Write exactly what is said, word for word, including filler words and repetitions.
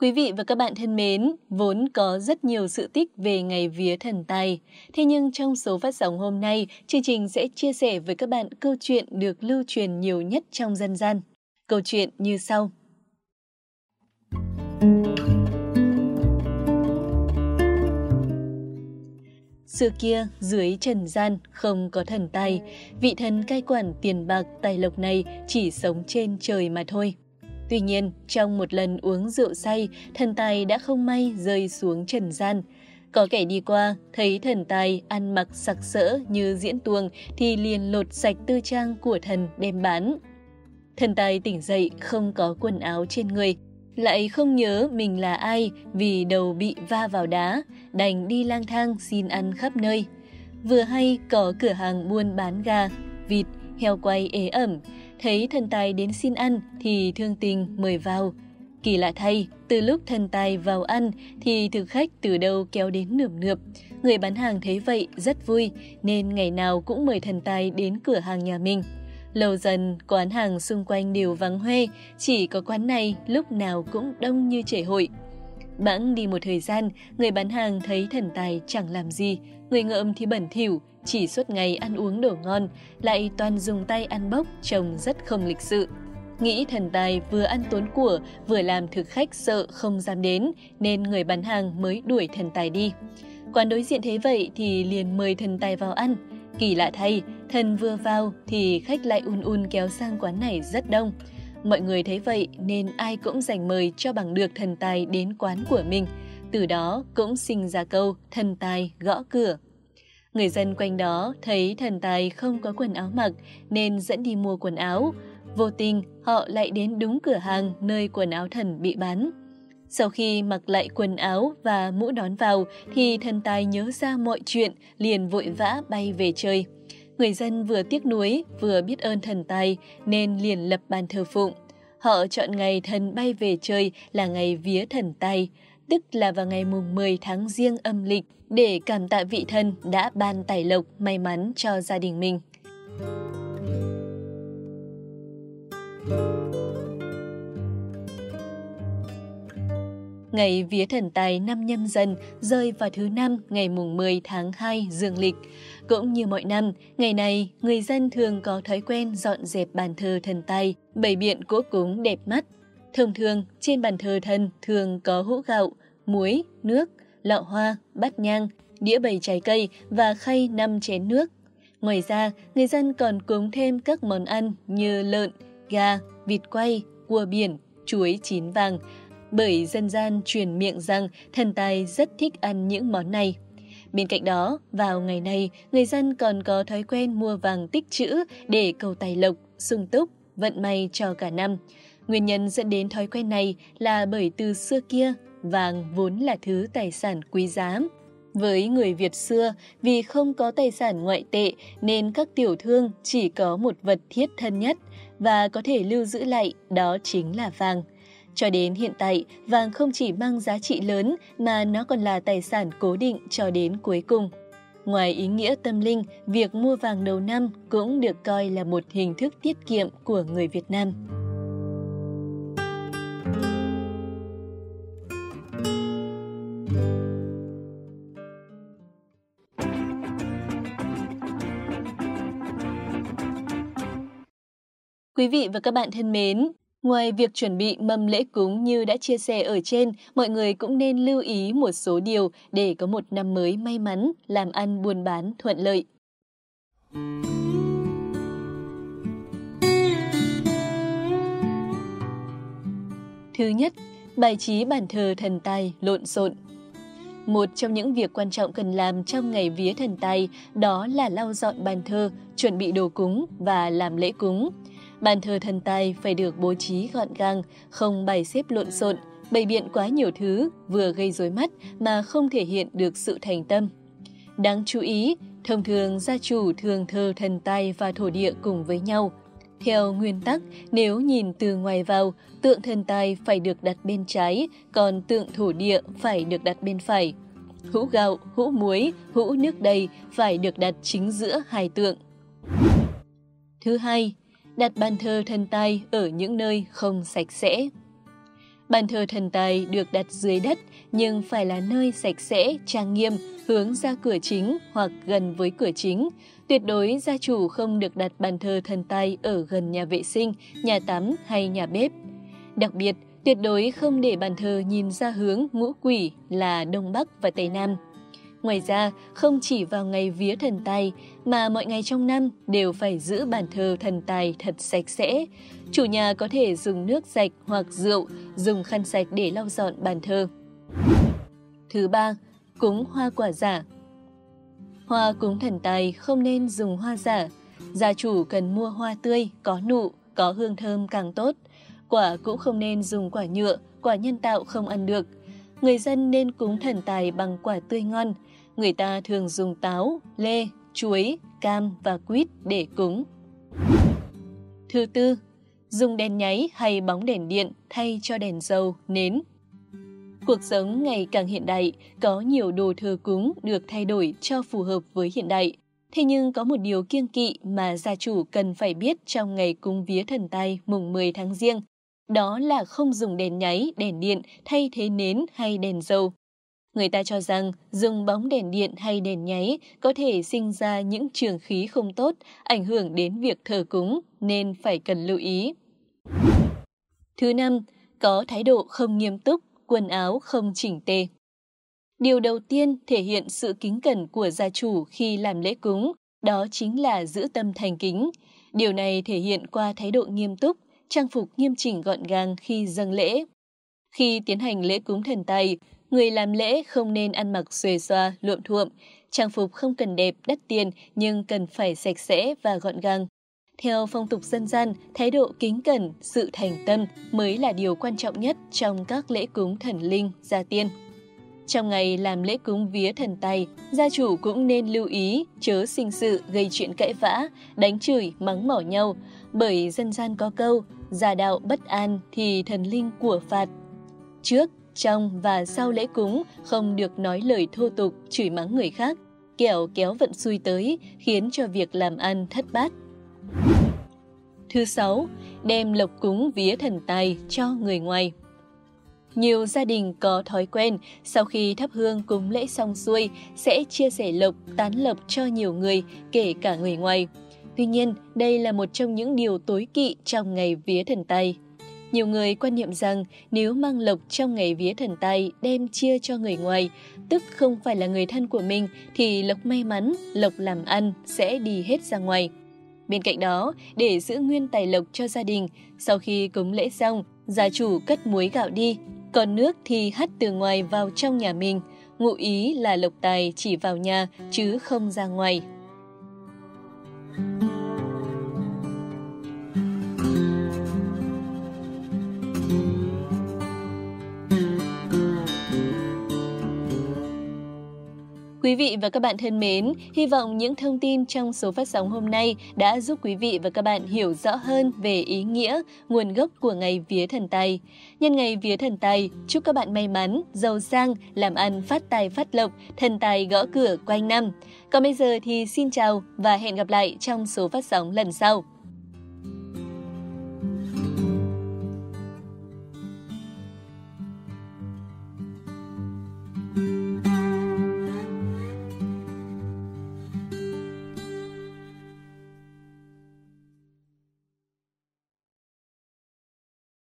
Quý vị và các bạn thân mến, vốn có rất nhiều sự tích về ngày vía thần tài. Thế nhưng trong số phát sóng hôm nay, chương trình sẽ chia sẻ với các bạn câu chuyện được lưu truyền nhiều nhất trong dân gian. Câu chuyện như sau. Xưa kia, dưới trần gian không có thần tài, vị thần cai quản tiền bạc tài lộc này chỉ sống trên trời mà thôi. Tuy nhiên, trong một lần uống rượu say, thần tài đã không may rơi xuống trần gian. Có kẻ đi qua, thấy thần tài ăn mặc sặc sỡ như diễn tuồng thì liền lột sạch tư trang của thần đem bán. Thần tài tỉnh dậy không có quần áo trên người, lại không nhớ mình là ai vì đầu bị va vào đá, đành đi lang thang xin ăn khắp nơi. Vừa hay có cửa hàng buôn bán gà, vịt, heo quay ế ẩm, thấy thần tài đến xin ăn thì thương tình mời vào. Kỳ lạ thay, từ lúc thần tài vào ăn thì thực khách từ đâu kéo đến nườm nượp. Người bán hàng thấy vậy rất vui nên ngày nào cũng mời thần tài đến cửa hàng nhà mình. Lâu dần, quán hàng xung quanh đều vắng hoe, chỉ có quán này lúc nào cũng đông như chảy hội. Bẵng đi một thời gian, người bán hàng thấy thần tài chẳng làm gì, người ngợm thì bẩn thỉu, chỉ suốt ngày ăn uống đồ ngon, lại toàn dùng tay ăn bốc, trông rất không lịch sự. Nghĩ thần tài vừa ăn tốn của, vừa làm thực khách sợ không dám đến, nên người bán hàng mới đuổi thần tài đi. Quán đối diện thấy vậy thì liền mời thần tài vào ăn. Kỳ lạ thay, thần vừa vào thì khách lại un un kéo sang quán này rất đông. Mọi người thấy vậy nên ai cũng dành mời cho bằng được thần tài đến quán của mình. Từ đó cũng sinh ra câu thần tài gõ cửa. Người dân quanh đó thấy thần tài không có quần áo mặc nên dẫn đi mua quần áo. Vô tình họ lại đến đúng cửa hàng nơi quần áo thần bị bán. Sau khi mặc lại quần áo và mũ nón vào thì thần tài nhớ ra mọi chuyện, liền vội vã bay về trời. Người dân vừa tiếc nuối vừa biết ơn thần tài nên liền lập bàn thờ phụng. Họ chọn ngày thần bay về trời là ngày vía thần tài, tức là vào ngày mùng mười tháng Giêng âm lịch, để cảm tạ vị thần đã ban tài lộc may mắn cho gia đình mình. Ngày vía thần tài năm Nhâm Dần rơi vào thứ năm ngày mùng mười tháng hai dương lịch. Cũng như mọi năm, ngày này người dân thường có thói quen dọn dẹp bàn thờ thần tài, bày biện cỗ cúng đẹp mắt. Thông thường, trên bàn thờ thần thường có hũ gạo, muối, nước, lọ hoa, bát nhang, đĩa bày trái cây và khay năm chén nước. Ngoài ra, người dân còn cúng thêm các món ăn như lợn, gà, vịt quay, cua biển, chuối chín vàng, bởi dân gian truyền miệng rằng thần tài rất thích ăn những món này. Bên cạnh đó, vào ngày này, người dân còn có thói quen mua vàng tích trữ để cầu tài lộc, sung túc, vận may cho cả năm. Nguyên nhân dẫn đến thói quen này là bởi từ xưa kia, vàng vốn là thứ tài sản quý giá. Với người Việt xưa, vì không có tài sản ngoại tệ nên các tiểu thương chỉ có một vật thiết thân nhất và có thể lưu giữ lại, đó chính là vàng. Cho đến hiện tại, vàng không chỉ mang giá trị lớn mà nó còn là tài sản cố định cho đến cuối cùng. Ngoài ý nghĩa tâm linh, việc mua vàng đầu năm cũng được coi là một hình thức tiết kiệm của người Việt Nam. Quý vị và các bạn thân mến, ngoài việc chuẩn bị mâm lễ cúng như đã chia sẻ ở trên, mọi người cũng nên lưu ý một số điều để có một năm mới may mắn, làm ăn buôn bán thuận lợi. Thứ nhất, bài trí bàn thờ thần tài lộn xộn. Một trong những việc quan trọng cần làm trong ngày vía thần tài đó là lau dọn bàn thờ, chuẩn bị đồ cúng và làm lễ cúng. Bàn thờ thần tài phải được bố trí gọn gàng, không bày xếp lộn xộn, bày biện quá nhiều thứ, vừa gây rối mắt mà không thể hiện được sự thành tâm. Đáng chú ý, thông thường gia chủ thường thờ thần tài và thổ địa cùng với nhau. Theo nguyên tắc, nếu nhìn từ ngoài vào, tượng thần tài phải được đặt bên trái, còn tượng thổ địa phải được đặt bên phải. Hũ gạo, hũ muối, hũ nước đầy phải được đặt chính giữa hai tượng. Thứ hai, đặt bàn thờ thần tài ở những nơi không sạch sẽ. Bàn thờ thần tài được đặt dưới đất nhưng phải là nơi sạch sẽ, trang nghiêm, hướng ra cửa chính hoặc gần với cửa chính. Tuyệt đối gia chủ không được đặt bàn thờ thần tài ở gần nhà vệ sinh, nhà tắm hay nhà bếp. Đặc biệt, tuyệt đối không để bàn thờ nhìn ra hướng ngũ quỷ là Đông Bắc và Tây Nam. Ngoài ra, không chỉ vào ngày vía thần tài mà mọi ngày trong năm đều phải giữ bàn thờ thần tài thật sạch sẽ. Chủ nhà có thể dùng nước sạch hoặc rượu, dùng khăn sạch để lau dọn bàn thờ. Thứ ba, cúng hoa quả giả. Hoa cúng thần tài không nên dùng hoa giả. Gia chủ cần mua hoa tươi, có nụ, có hương thơm càng tốt. Quả cũng không nên dùng quả nhựa, quả nhân tạo không ăn được. Người dân nên cúng thần tài bằng quả tươi ngon. Người ta thường dùng táo, lê, chuối, cam và quýt để cúng. Thứ tư, dùng đèn nháy hay bóng đèn điện thay cho đèn dầu, nến. Cuộc sống ngày càng hiện đại, có nhiều đồ thờ cúng được thay đổi cho phù hợp với hiện đại. Thế nhưng có một điều kiêng kỵ mà gia chủ cần phải biết trong ngày cúng vía thần tài mùng mười tháng Giêng. Đó là không dùng đèn nháy, đèn điện thay thế nến hay đèn dầu. Người ta cho rằng dùng bóng đèn điện hay đèn nháy có thể sinh ra những trường khí không tốt, ảnh hưởng đến việc thờ cúng, nên phải cần lưu ý. Thứ năm, có thái độ không nghiêm túc, quần áo không chỉnh tề. Điều đầu tiên thể hiện sự kính cẩn của gia chủ khi làm lễ cúng, đó chính là giữ tâm thành kính. Điều này thể hiện qua thái độ nghiêm túc, trang phục nghiêm chỉnh gọn gàng khi dâng lễ. Khi tiến hành lễ cúng thần tài, người làm lễ không nên ăn mặc xuề xoa, luộm thuộm. Trang phục không cần đẹp, đắt tiền nhưng cần phải sạch sẽ và gọn gàng. Theo phong tục dân gian, thái độ kính cẩn, sự thành tâm mới là điều quan trọng nhất trong các lễ cúng thần linh, gia tiên. Trong ngày làm lễ cúng vía thần tài, gia chủ cũng nên lưu ý chớ sinh sự gây chuyện cãi vã, đánh chửi, mắng mỏ nhau, bởi dân gian có câu gia đạo bất an thì thần linh của phạt. Trước, trong và sau lễ cúng không được nói lời thô tục, chửi mắng người khác, kẻo kéo vận xui tới, khiến cho việc làm ăn thất bát. Thứ sáu, đem lộc cúng vía thần tài cho người ngoài. Nhiều gia đình có thói quen sau khi thắp hương cúng lễ xong xuôi sẽ chia sẻ lộc, tán lộc cho nhiều người, kể cả người ngoài. Tuy nhiên, đây là một trong những điều tối kỵ trong ngày vía thần tài. Nhiều người quan niệm rằng nếu mang lộc trong ngày vía thần tài đem chia cho người ngoài, tức không phải là người thân của mình, thì lộc may mắn, lộc làm ăn sẽ đi hết ra ngoài. Bên cạnh đó, để giữ nguyên tài lộc cho gia đình, sau khi cúng lễ xong, gia chủ cất muối gạo đi, còn nước thì hắt từ ngoài vào trong nhà mình. Ngụ ý là lộc tài chỉ vào nhà chứ không ra ngoài. Quý vị và các bạn thân mến, hy vọng những thông tin trong số phát sóng hôm nay đã giúp quý vị và các bạn hiểu rõ hơn về ý nghĩa, nguồn gốc của ngày vía thần tài. Nhân ngày vía thần tài, chúc các bạn may mắn, giàu sang, làm ăn phát tài phát lộc, thần tài gõ cửa quanh năm. Còn bây giờ thì xin chào và hẹn gặp lại trong số phát sóng lần sau.